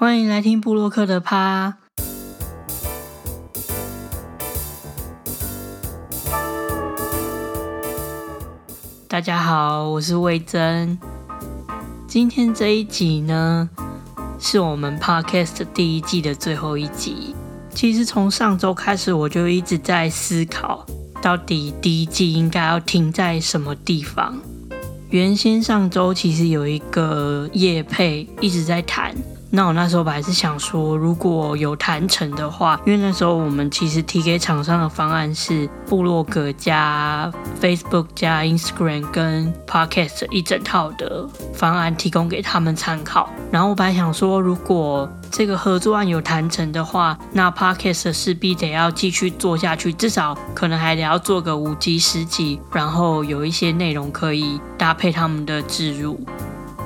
欢迎来听部落客的趴。大家好，我是魏珍。今天这一集呢，是我们 Podcast 第一季的最后一集。其实从上周开始，我就一直在思考，到底第一季应该要停在什么地方。原先上周其实有一个业配一直在谈，那我那时候本来是想说，如果有谈成的话，因为那时候我们其实提给厂商的方案是部落格加 Facebook 加 Instagram 跟 Podcast 一整套的方案提供给他们参考。然后我本来想说，如果这个合作案有谈成的话，那 Podcast 势必得要继续做下去，至少可能还得要做个5集10集，然后有一些内容可以搭配他们的置入。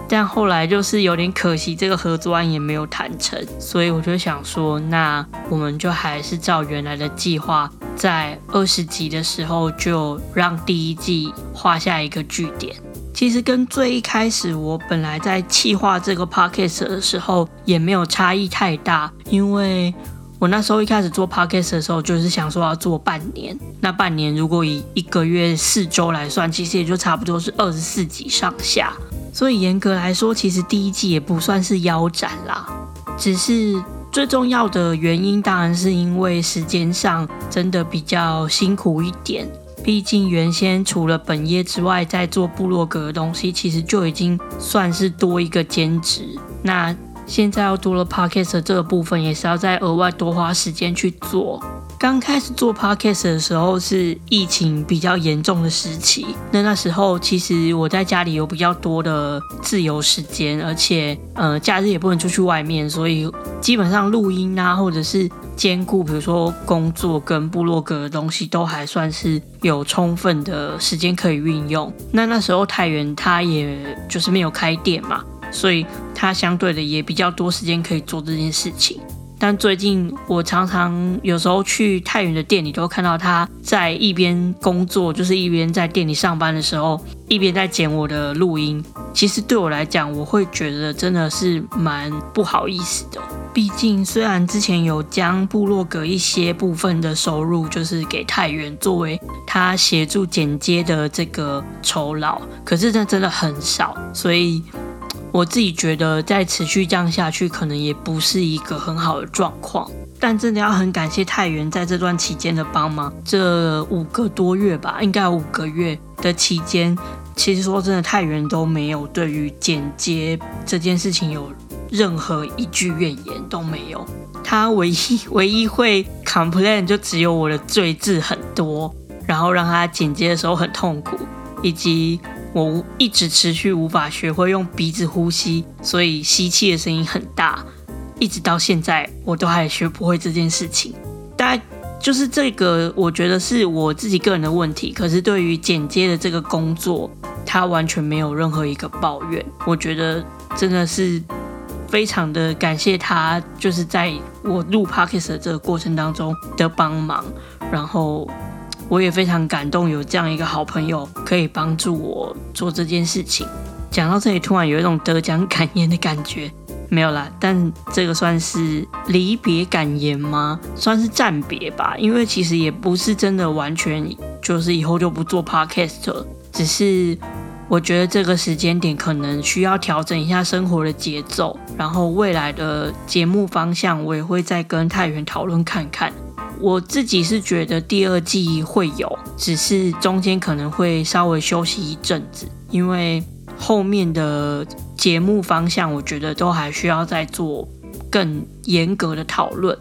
但后来就是有点可惜，这个合作案也没有谈成，所以我就想说，那我们就还是照原来的计划，在20集的时候就让第一季画下一个句点。其实跟最一开始我本来在企划这个 podcast 的时候也没有差异太大，因为我那时候一开始做 podcast 的时候，就是想说要做半年。那半年如果以1个月4周来算，其实也就差不多是24集上下。所以严格来说，其实第一季也不算是腰斩啦。只是最重要的原因，当然是因为时间上真的比较辛苦一点。毕竟原先除了本业之外，在做部落格的东西，其实就已经算是多一个兼职。那现在要多了 podcast 这个部分，也是要再额外多花时间去做。刚开始做 podcast 的时候是疫情比较严重的时期，那时候其实我在家里有比较多的自由时间，而且假日也不能出去外面，所以基本上录音啊，或者是兼顾比如说工作跟部落格的东西，都还算是有充分的时间可以运用。那时候太原他也就是没有开店嘛，所以他相对的也比较多时间可以做这件事情。但最近我常常有时候去太原的店里，都看到他在一边工作，就是一边在店里上班的时候，一边在剪我的录音。其实对我来讲，我会觉得真的是蛮不好意思的。毕竟虽然之前有将部落格一些部分的收入，就是给太原作为他协助剪接的这个酬劳，可是那真的很少，所以我自己觉得再持续这样下去，可能也不是一个很好的状况。但真的要很感谢太原在这段期间的帮忙，这5个多月吧，应该有5个月的期间，其实说真的，太原都没有对于剪接这件事情有任何一句怨言都没有。他唯一会 complain 就只有我的赘字很多，然后让他剪接的时候很痛苦，以及我一直持续无法学会用鼻子呼吸，所以吸气的声音很大，一直到现在我都还学不会这件事情。大概就是这个，我觉得是我自己个人的问题，可是对于剪接的这个工作，他完全没有任何一个抱怨。我觉得真的是非常的感谢他，就是在我录 podcast 的这个过程当中的帮忙，然后我也非常感动，有这样一个好朋友可以帮助我做这件事情。讲到这里，突然有一种得奖感言的感觉，没有啦，但这个算是离别感言吗？算是暂别吧，因为其实也不是真的完全就是以后就不做 podcast 了，只是我觉得这个时间点可能需要调整一下生活的节奏，然后未来的节目方向我也会再跟太原讨论看看。我自己是觉得第2季会有，只是中间可能会稍微休息一阵子，因为后面的节目方向我觉得都还需要再做更严格的讨论。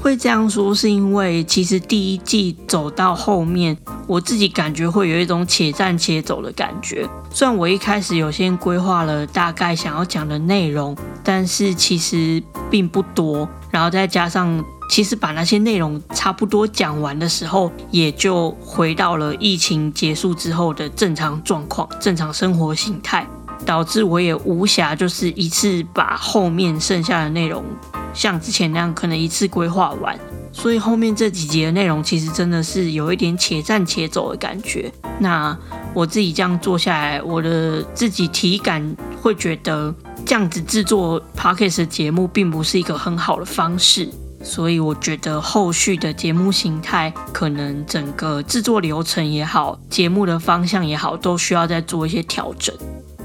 会这样说是因为其实第1季走到后面，我自己感觉会有一种且战且走的感觉。虽然我一开始有先规划了大概想要讲的内容，但是其实并不多，然后再加上其实把那些内容差不多讲完的时候，也就回到了疫情结束之后的正常状况、正常生活形态，导致我也无暇就是一次把后面剩下的内容像之前那样可能一次规划完，所以后面这几集的内容其实真的是有一点且战且走的感觉。那我自己这样做下来，我的自己体感会觉得这样子制作 Podcast 的节目并不是一个很好的方式，所以我觉得后续的节目形态可能整个制作流程也好，节目的方向也好，都需要再做一些调整。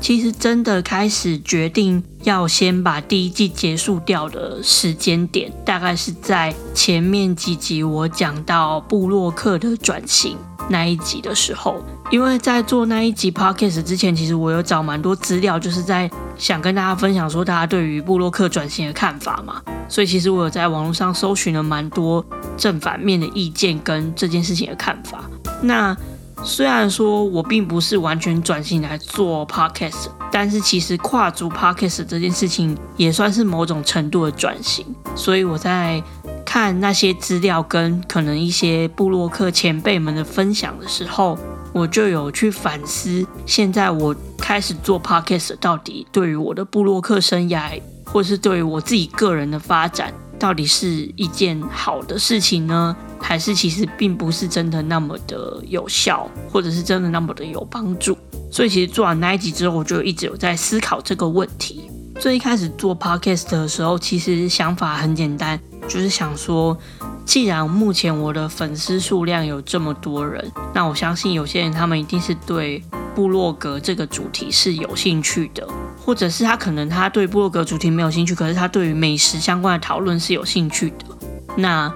其实真的开始决定要先把第一季结束掉的时间点，大概是在前面几集我讲到部落客的转型那一集的时候。因为在做那一集 podcast 之前，其实我有找蛮多资料，就是在想跟大家分享说大家对于部落客转型的看法嘛，所以其实我有在网络上搜寻了蛮多正反面的意见跟这件事情的看法。那虽然说我并不是完全转型来做 podcast， 但是其实跨足 podcast 这件事情也算是某种程度的转型，所以我在看那些资料跟可能一些部落客前辈们的分享的时候，我就有去反思现在我开始做 podcast 到底对于我的部落客生涯或是对于我自己个人的发展到底是一件好的事情呢，还是其实并不是真的那么的有效，或者是真的那么的有帮助。所以其实做完那一集之后，我就一直有在思考这个问题。最一开始做 podcast 的时候，其实想法很简单，就是想说既然目前我的粉丝数量有这么多人，那我相信有些人他们一定是对部落格这个主题是有兴趣的，或者是他可能他对部落格主题没有兴趣，可是他对于美食相关的讨论是有兴趣的，那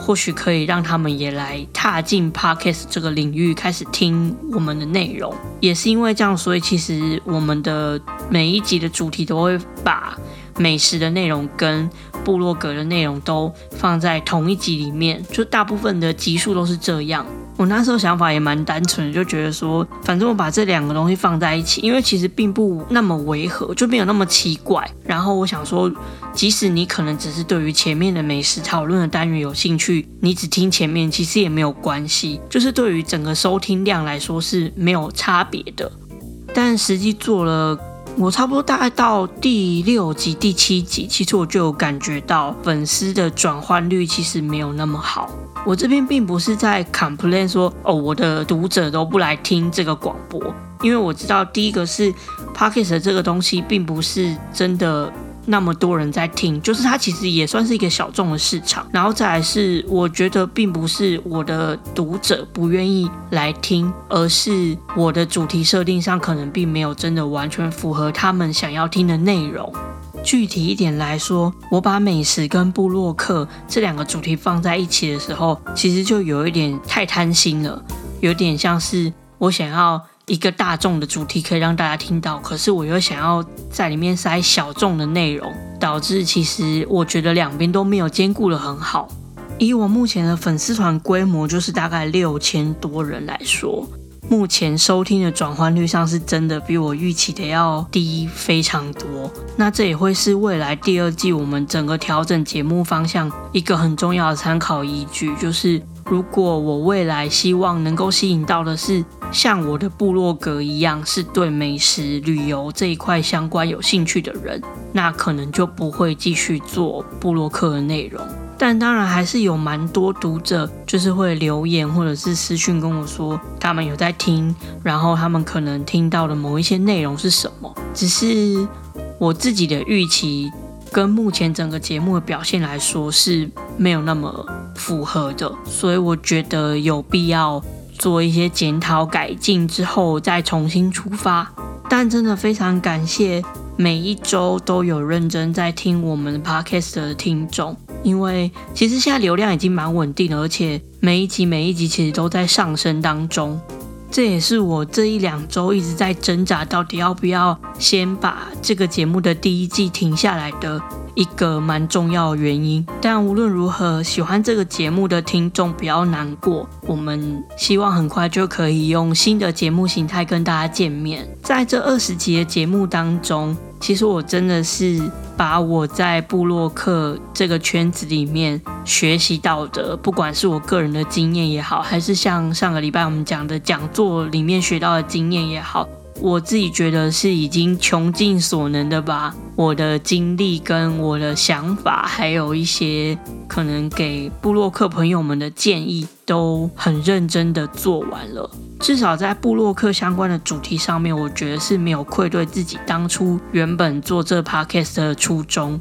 或许可以让他们也来踏进 podcast 这个领域，开始听我们的内容。也是因为这样，所以其实我们的每一集的主题都会把美食的内容跟部落格的内容都放在同一集里面，就大部分的集数都是这样。我那时候想法也蛮单纯的，就觉得说反正我把这两个东西放在一起，因为其实并不那么违和，就没有那么奇怪。然后我想说即使你可能只是对于前面的美食讨论的单元有兴趣，你只听前面其实也没有关系，就是对于整个收听量来说是没有差别的。但实际做了我差不多大概到第6集第7集，其实我就有感觉到粉丝的转换率其实没有那么好。我这边并不是在 complain 说我的读者都不来听这个广播，因为我知道第一个是 podcast 这个东西并不是真的那么多人在听，就是它其实也算是一个小众的市场。然后再来是我觉得并不是我的读者不愿意来听，而是我的主题设定上可能并没有真的完全符合他们想要听的内容。具体一点来说，我把美食跟部落客这两个主题放在一起的时候，其实就有一点太贪心了，有点像是我想要一个大众的主题可以让大家听到，可是我又想要在里面塞小众的内容，导致其实我觉得两边都没有兼顾得很好。以我目前的粉丝团规模就是大概6000多人来说，目前收听的转换率上是真的比我预期的要低非常多。那这也会是未来第2季我们整个调整节目方向一个很重要的参考依据，就是如果我未来希望能够吸引到的是像我的部落格一样是对美食旅游这一块相关有兴趣的人，那可能就不会继续做部落客的内容。但当然还是有蛮多读者就是会留言或者是私讯跟我说他们有在听，然后他们可能听到的某一些内容是什么，只是我自己的预期跟目前整个节目的表现来说是没有那么符合的，所以我觉得有必要做一些检讨改进之后再重新出发。但真的非常感谢每一周都有认真在听我们 podcast 的听众，因为其实现在流量已经蛮稳定的，而且每一集其实都在上升当中。这也是我这1-2周一直在挣扎到底要不要先把这个节目的第1季停下来的一个蛮重要的原因。但无论如何，喜欢这个节目的听众不要难过，我们希望很快就可以用新的节目形态跟大家见面。在这20集的节目当中，其实我真的是把我在部落客这个圈子里面学习到的，不管是我个人的经验也好，还是像上个礼拜我们讲的讲座里面学到的经验也好，我自己觉得是已经穷尽所能的把我的经历跟我的想法，还有一些可能给部落客朋友们的建议都很认真的做完了。至少在部落客相关的主题上面，我觉得是没有愧对自己当初原本做这 podcast 的初衷。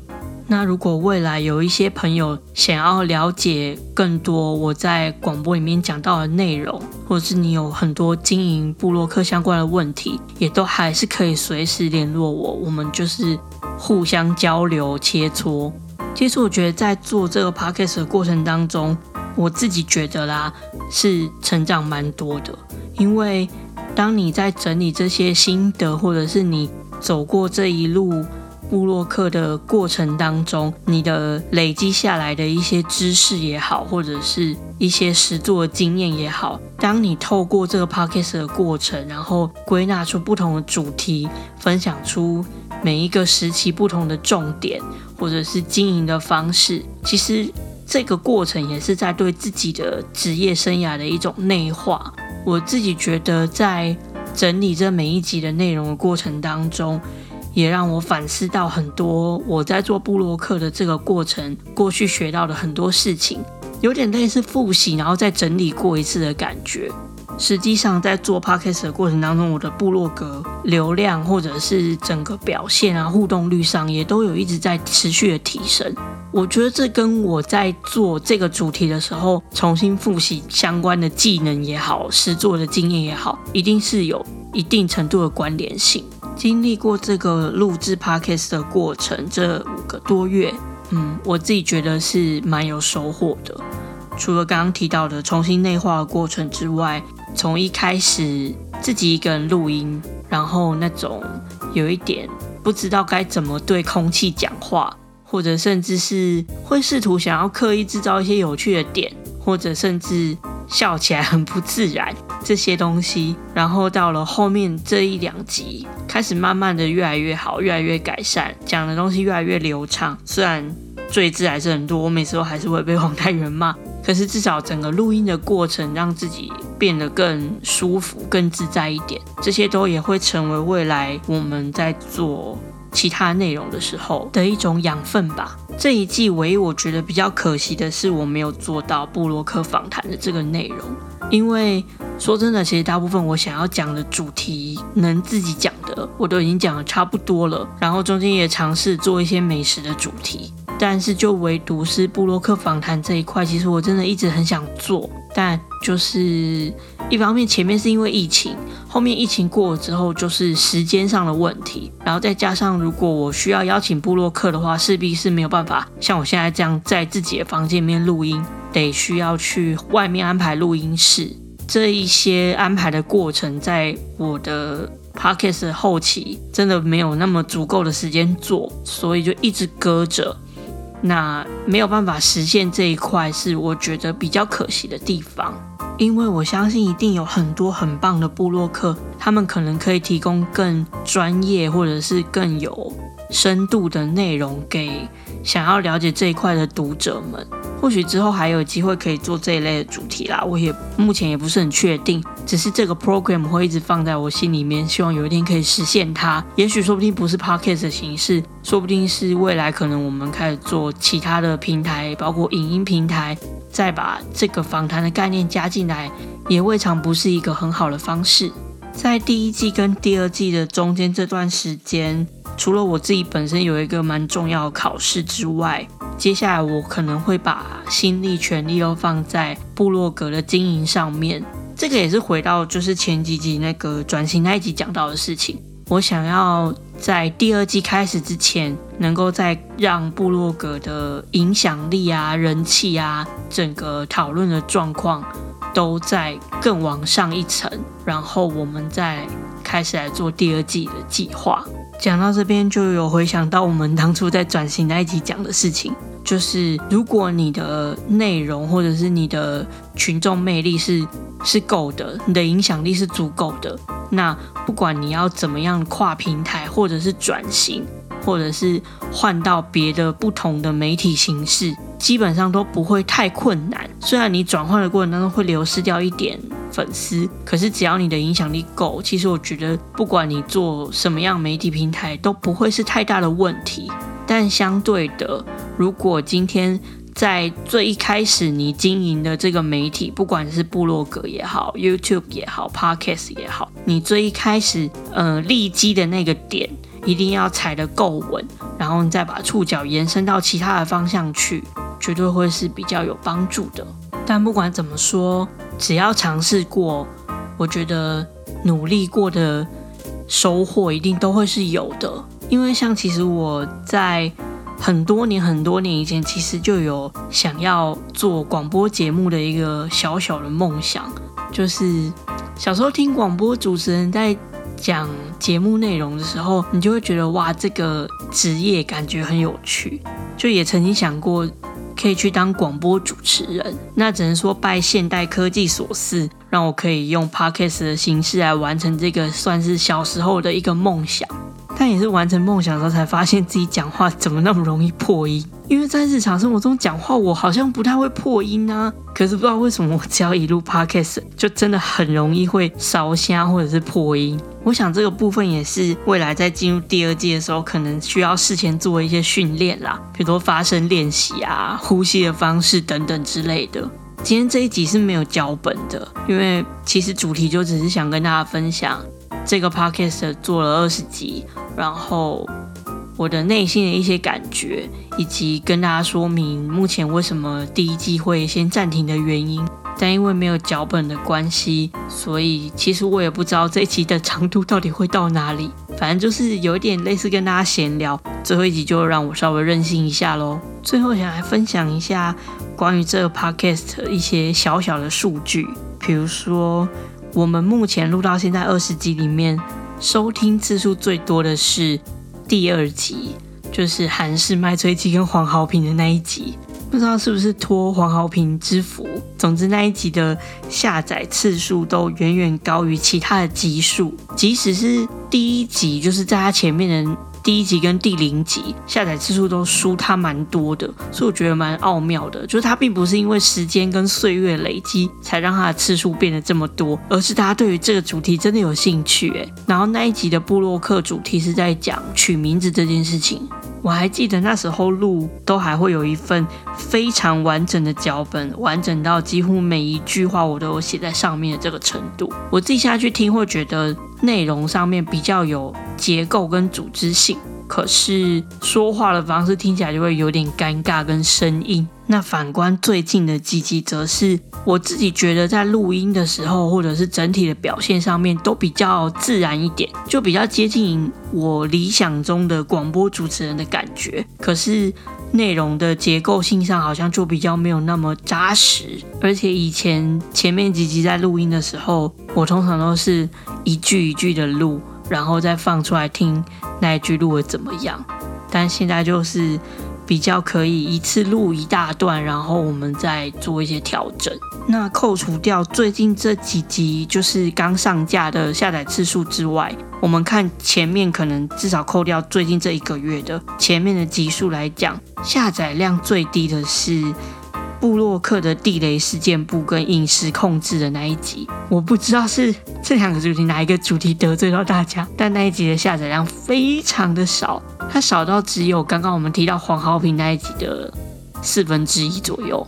那如果未来有一些朋友想要了解更多我在广播里面讲到的内容，或者是你有很多经营部落客相关的问题，也都还是可以随时联络我，我们就是互相交流切磋。其实我觉得在做这个 podcast 的过程当中，我自己觉得啦是成长蛮多的，因为当你在整理这些心得，或者是你走过这一路部落客的过程当中，你的累积下来的一些知识也好，或者是一些实作的经验也好，当你透过这个 podcast 的过程，然后归纳出不同的主题，分享出每一个时期不同的重点，或者是经营的方式，其实这个过程也是在对自己的职业生涯的一种内化。我自己觉得在整理这每一集的内容的过程当中，也让我反思到很多我在做部落客的这个过程过去学到的很多事情，有点类似复习然后再整理过一次的感觉。实际上在做 podcast 的过程当中，我的部落格流量或者是整个表现啊、互动率上也都有一直在持续的提升。我觉得这跟我在做这个主题的时候重新复习相关的技能也好、实作的经验也好，一定是有一定程度的关联性。经历过这个录制 podcast 的过程，这5个多月，我自己觉得是蛮有收获的。除了刚刚提到的重新内化的过程之外，从一开始自己一个人录音，然后那种有一点不知道该怎么对空气讲话，或者甚至是会试图想要刻意制造一些有趣的点，或者甚至笑起来很不自然，这些东西，然后到了后面这1、2集开始慢慢的越来越好，越来越改善，讲的东西越来越流畅。虽然赘字还是很多，我每次都还是会被网台人骂，可是至少整个录音的过程让自己变得更舒服、更自在一点，这些都也会成为未来我们在做其他内容的时候的一种养分吧。这一季唯一我觉得比较可惜的是，我没有做到部落客访谈的这个内容，因为说真的，其实大部分我想要讲的主题能自己讲的我都已经讲的差不多了，然后中间也尝试做一些美食的主题，但是就唯独是部落客访谈这一块，其实我真的一直很想做，但就是一方面前面是因为疫情，后面疫情过了之后就是时间上的问题，然后再加上如果我需要邀请部落客的话，势必是没有办法像我现在这样在自己的房间里面录音，得需要去外面安排录音室，这一些安排的过程在我的 podcast 的后期真的没有那么足够的时间做，所以就一直搁着，那没有办法实现这一块是我觉得比较可惜的地方。因为我相信一定有很多很棒的部落客，他们可能可以提供更专业或者是更有深度的内容给想要了解这一块的读者们，或许之后还有机会可以做这一类的主题啦，我也目前也不是很确定，只是这个 program 会一直放在我心里面，希望有一天可以实现它。也许说不定不是 podcast 的形式，说不定是未来可能我们开始做其他的平台，包括影音平台，再把这个访谈的概念加进来，也未尝不是一个很好的方式。在第1季跟第2季的中间这段时间，除了我自己本身有一个蛮重要的考试之外，接下来我可能会把心力全力都放在部落格的经营上面。这个也是回到就是前几集那个转型那一集讲到的事情，我想要在第2季开始之前，能够再让部落格的影响力啊、人气啊、整个讨论的状况都再更往上一层，然后我们再开始来做第2季的计划。讲到这边就有回想到我们当初在转型那一集讲的事情，就是如果你的内容或者是你的群众魅力是够的，你的影响力是足够的，那不管你要怎么样跨平台，或者是转型，或者是换到别的不同的媒体形式，基本上都不会太困难。虽然你转换的过程当中会流失掉一点粉丝，可是只要你的影响力够，其实我觉得不管你做什么样媒体平台都不会是太大的问题。但相对的，如果今天在最一开始你经营的这个媒体，不管是部落格也好， YouTube 也好， Podcast 也好，你最一开始立基的那个点一定要踩得够稳，然后你再把触角延伸到其他的方向去，绝对会是比较有帮助的。但不管怎么说，只要尝试过，我觉得努力过的收获一定都会是有的。因为像其实我在很多年以前，其实就有想要做广播节目的一个小小的梦想，就是小时候听广播主持人在讲节目内容的时候，你就会觉得哇，这个职业感觉很有趣，就也曾经想过可以去当广播主持人。那只能说拜现代科技所赐，让我可以用 podcast 的形式来完成这个算是小时候的一个梦想。但也是完成梦想的时候才发现自己讲话怎么那么容易破音，因为在日常生活中讲话我好像不太会破音啊，可是不知道为什么我只要一录 podcast 就真的很容易会烧瞎或者是破音。我想这个部分也是未来在进入第二季的时候可能需要事前做一些训练啦，比如说发声练习啊，呼吸的方式等等之类的。今天这一集是没有脚本的，因为其实主题就只是想跟大家分享这个 podcast 做了20集，然后我的内心的一些感觉，以及跟大家说明目前为什么第一季会先暂停的原因。但因为没有脚本的关系，所以其实我也不知道这一集的长度到底会到哪里，反正就是有一点类似跟大家闲聊，最后一集就让我稍微任性一下咯。最后想来分享一下关于这个 podcast 一些小小的数据，比如说我们目前录到现在20集里面，收听次数最多的是第2集，就是韩式麦脆鸡跟黄豪平的那一集，不知道是不是托黄豪平之福，总之那一集的下载次数都远远高于其他的集数，即使是第1集，就是在他前面的第1集跟第0集下载次数都输他蛮多的，所以我觉得蛮奥妙的，就是他并不是因为时间跟岁月累积才让他的次数变得这么多，而是大家对于这个主题真的有兴趣耶。然后那一集的部落客主题是在讲取名字这件事情，我还记得那时候录都还会有一份非常完整的脚本，完整到几乎每一句话我都有写在上面的这个程度。我自己下去听会觉得内容上面比较有结构跟组织性，可是说话的方式听起来就会有点尴尬跟生硬。那反观最近的几集则是我自己觉得在录音的时候或者是整体的表现上面都比较自然一点，就比较接近我理想中的广播主持人的感觉，可是内容的结构性上好像就比较没有那么扎实。而且以前前面几集在录音的时候，我通常都是一句一句的录，然后再放出来听那一句录的怎么样，但现在就是比较可以一次录一大段，然后我们再做一些调整。那扣除掉最近这几集就是刚上架的下载次数之外，我们看前面可能至少扣掉最近这1个月的前面的集数来讲，下载量最低的是部落客的地雷事件簿跟饮食控制的那一集，我不知道是这2个主题哪一个主题得罪到大家，但那一集的下载量非常的少，它少到只有刚刚我们提到黄豪平那一集的1/4左右。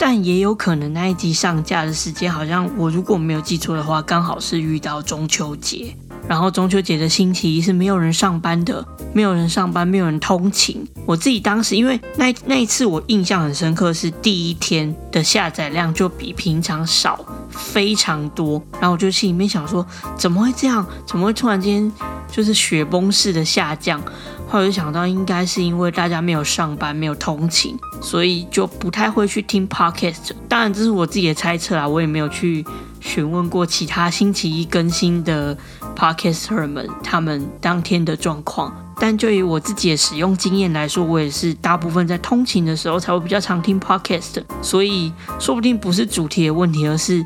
但也有可能那一集上架的时间，好像我如果没有记错的话，刚好是遇到中秋节，然后中秋节的星期一是没有人上班的，没有人上班，没有人通勤。我自己当时因为那一次我印象很深刻，是第一天的下载量就比平常少非常多，然后我就心里面想说怎么会这样，怎么会突然间就是雪崩式的下降，后来就想到应该是因为大家没有上班，没有通勤，所以就不太会去听 podcast。 当然这是我自己的猜测啦，我也没有去询问过其他星期一更新的 podcaster 们他们当天的状况，但就以我自己的使用经验来说，我也是大部分在通勤的时候才会比较常听 podcast， 所以说不定不是主题的问题，而是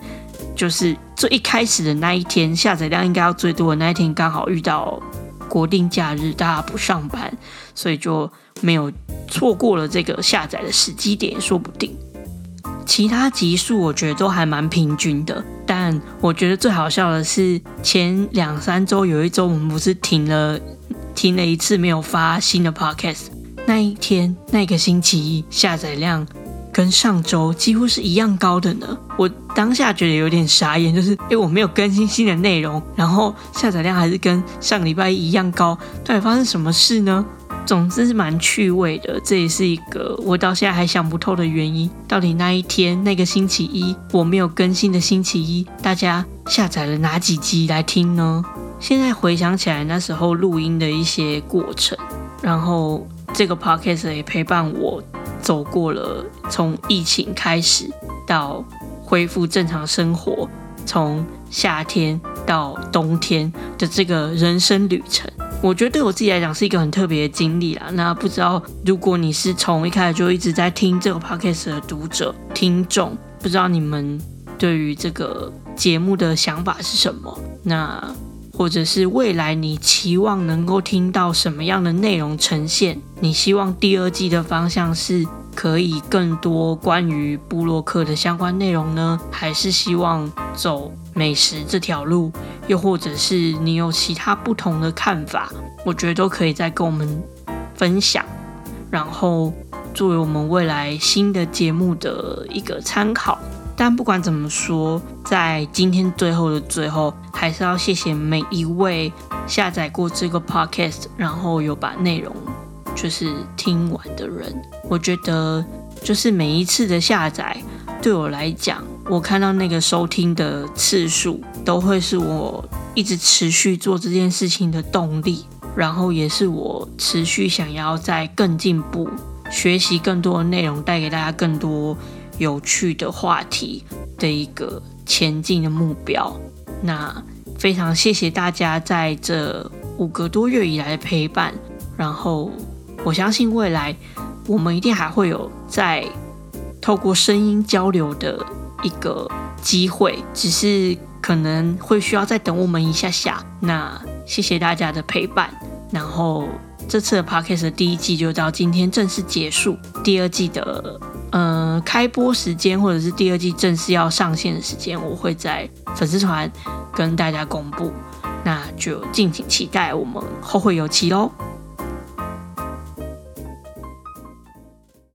就是最一开始的那一天下载量应该要最多的那一天刚好遇到国定假日，大家不上班，所以就没有错过了这个下载的时机点也说不定。其他集数我觉得都还蛮平均的，但我觉得最好笑的是前2-3周有一周我们不是停了一次没有发新的 podcast， 那一天那个星期一下载量跟上周几乎是一样高的呢。我当下觉得有点傻眼，就是我没有更新新的内容，然后下载量还是跟上礼拜一样高，到底发生什么事呢？总之是蛮趣味的，这也是一个我到现在还想不透的原因，到底那一天那个星期一我没有更新的星期一，大家下载了哪几集来听呢？现在回想起来那时候录音的一些过程，然后这个 podcast 也陪伴我走过了从疫情开始到恢复正常生活，从夏天到冬天的这个人生旅程，我觉得对我自己来讲是一个很特别的经历啦。那不知道如果你是从一开始就一直在听这个 podcast 的读者听众，不知道你们对于这个节目的想法是什么，那或者是未来你期望能够听到什么样的内容呈现，你希望第二季的方向是可以更多关于部落客的相关内容呢，还是希望走美食这条路，又或者是你有其他不同的看法，我觉得都可以再跟我们分享，然后作为我们未来新的节目的一个参考。但不管怎么说，在今天最后的最后，还是要谢谢每一位下载过这个 podcast 然后有把内容就是听完的人。我觉得就是每一次的下载对我来讲，我看到那个收听的次数都会是我一直持续做这件事情的动力，然后也是我持续想要再更进步学习更多的内容，带给大家更多有趣的话题的一个前进的目标。那非常谢谢大家在这5个多月以来的陪伴，然后我相信未来我们一定还会有在透过声音交流的一个机会，只是可能会需要再等我们一下下。那谢谢大家的陪伴，然后这次的 podcast 的第一季就到今天正式结束，第二季的开播时间或者是第二季正式要上线的时间，我会在粉丝团跟大家公布，那就敬请期待我们后会有期咯。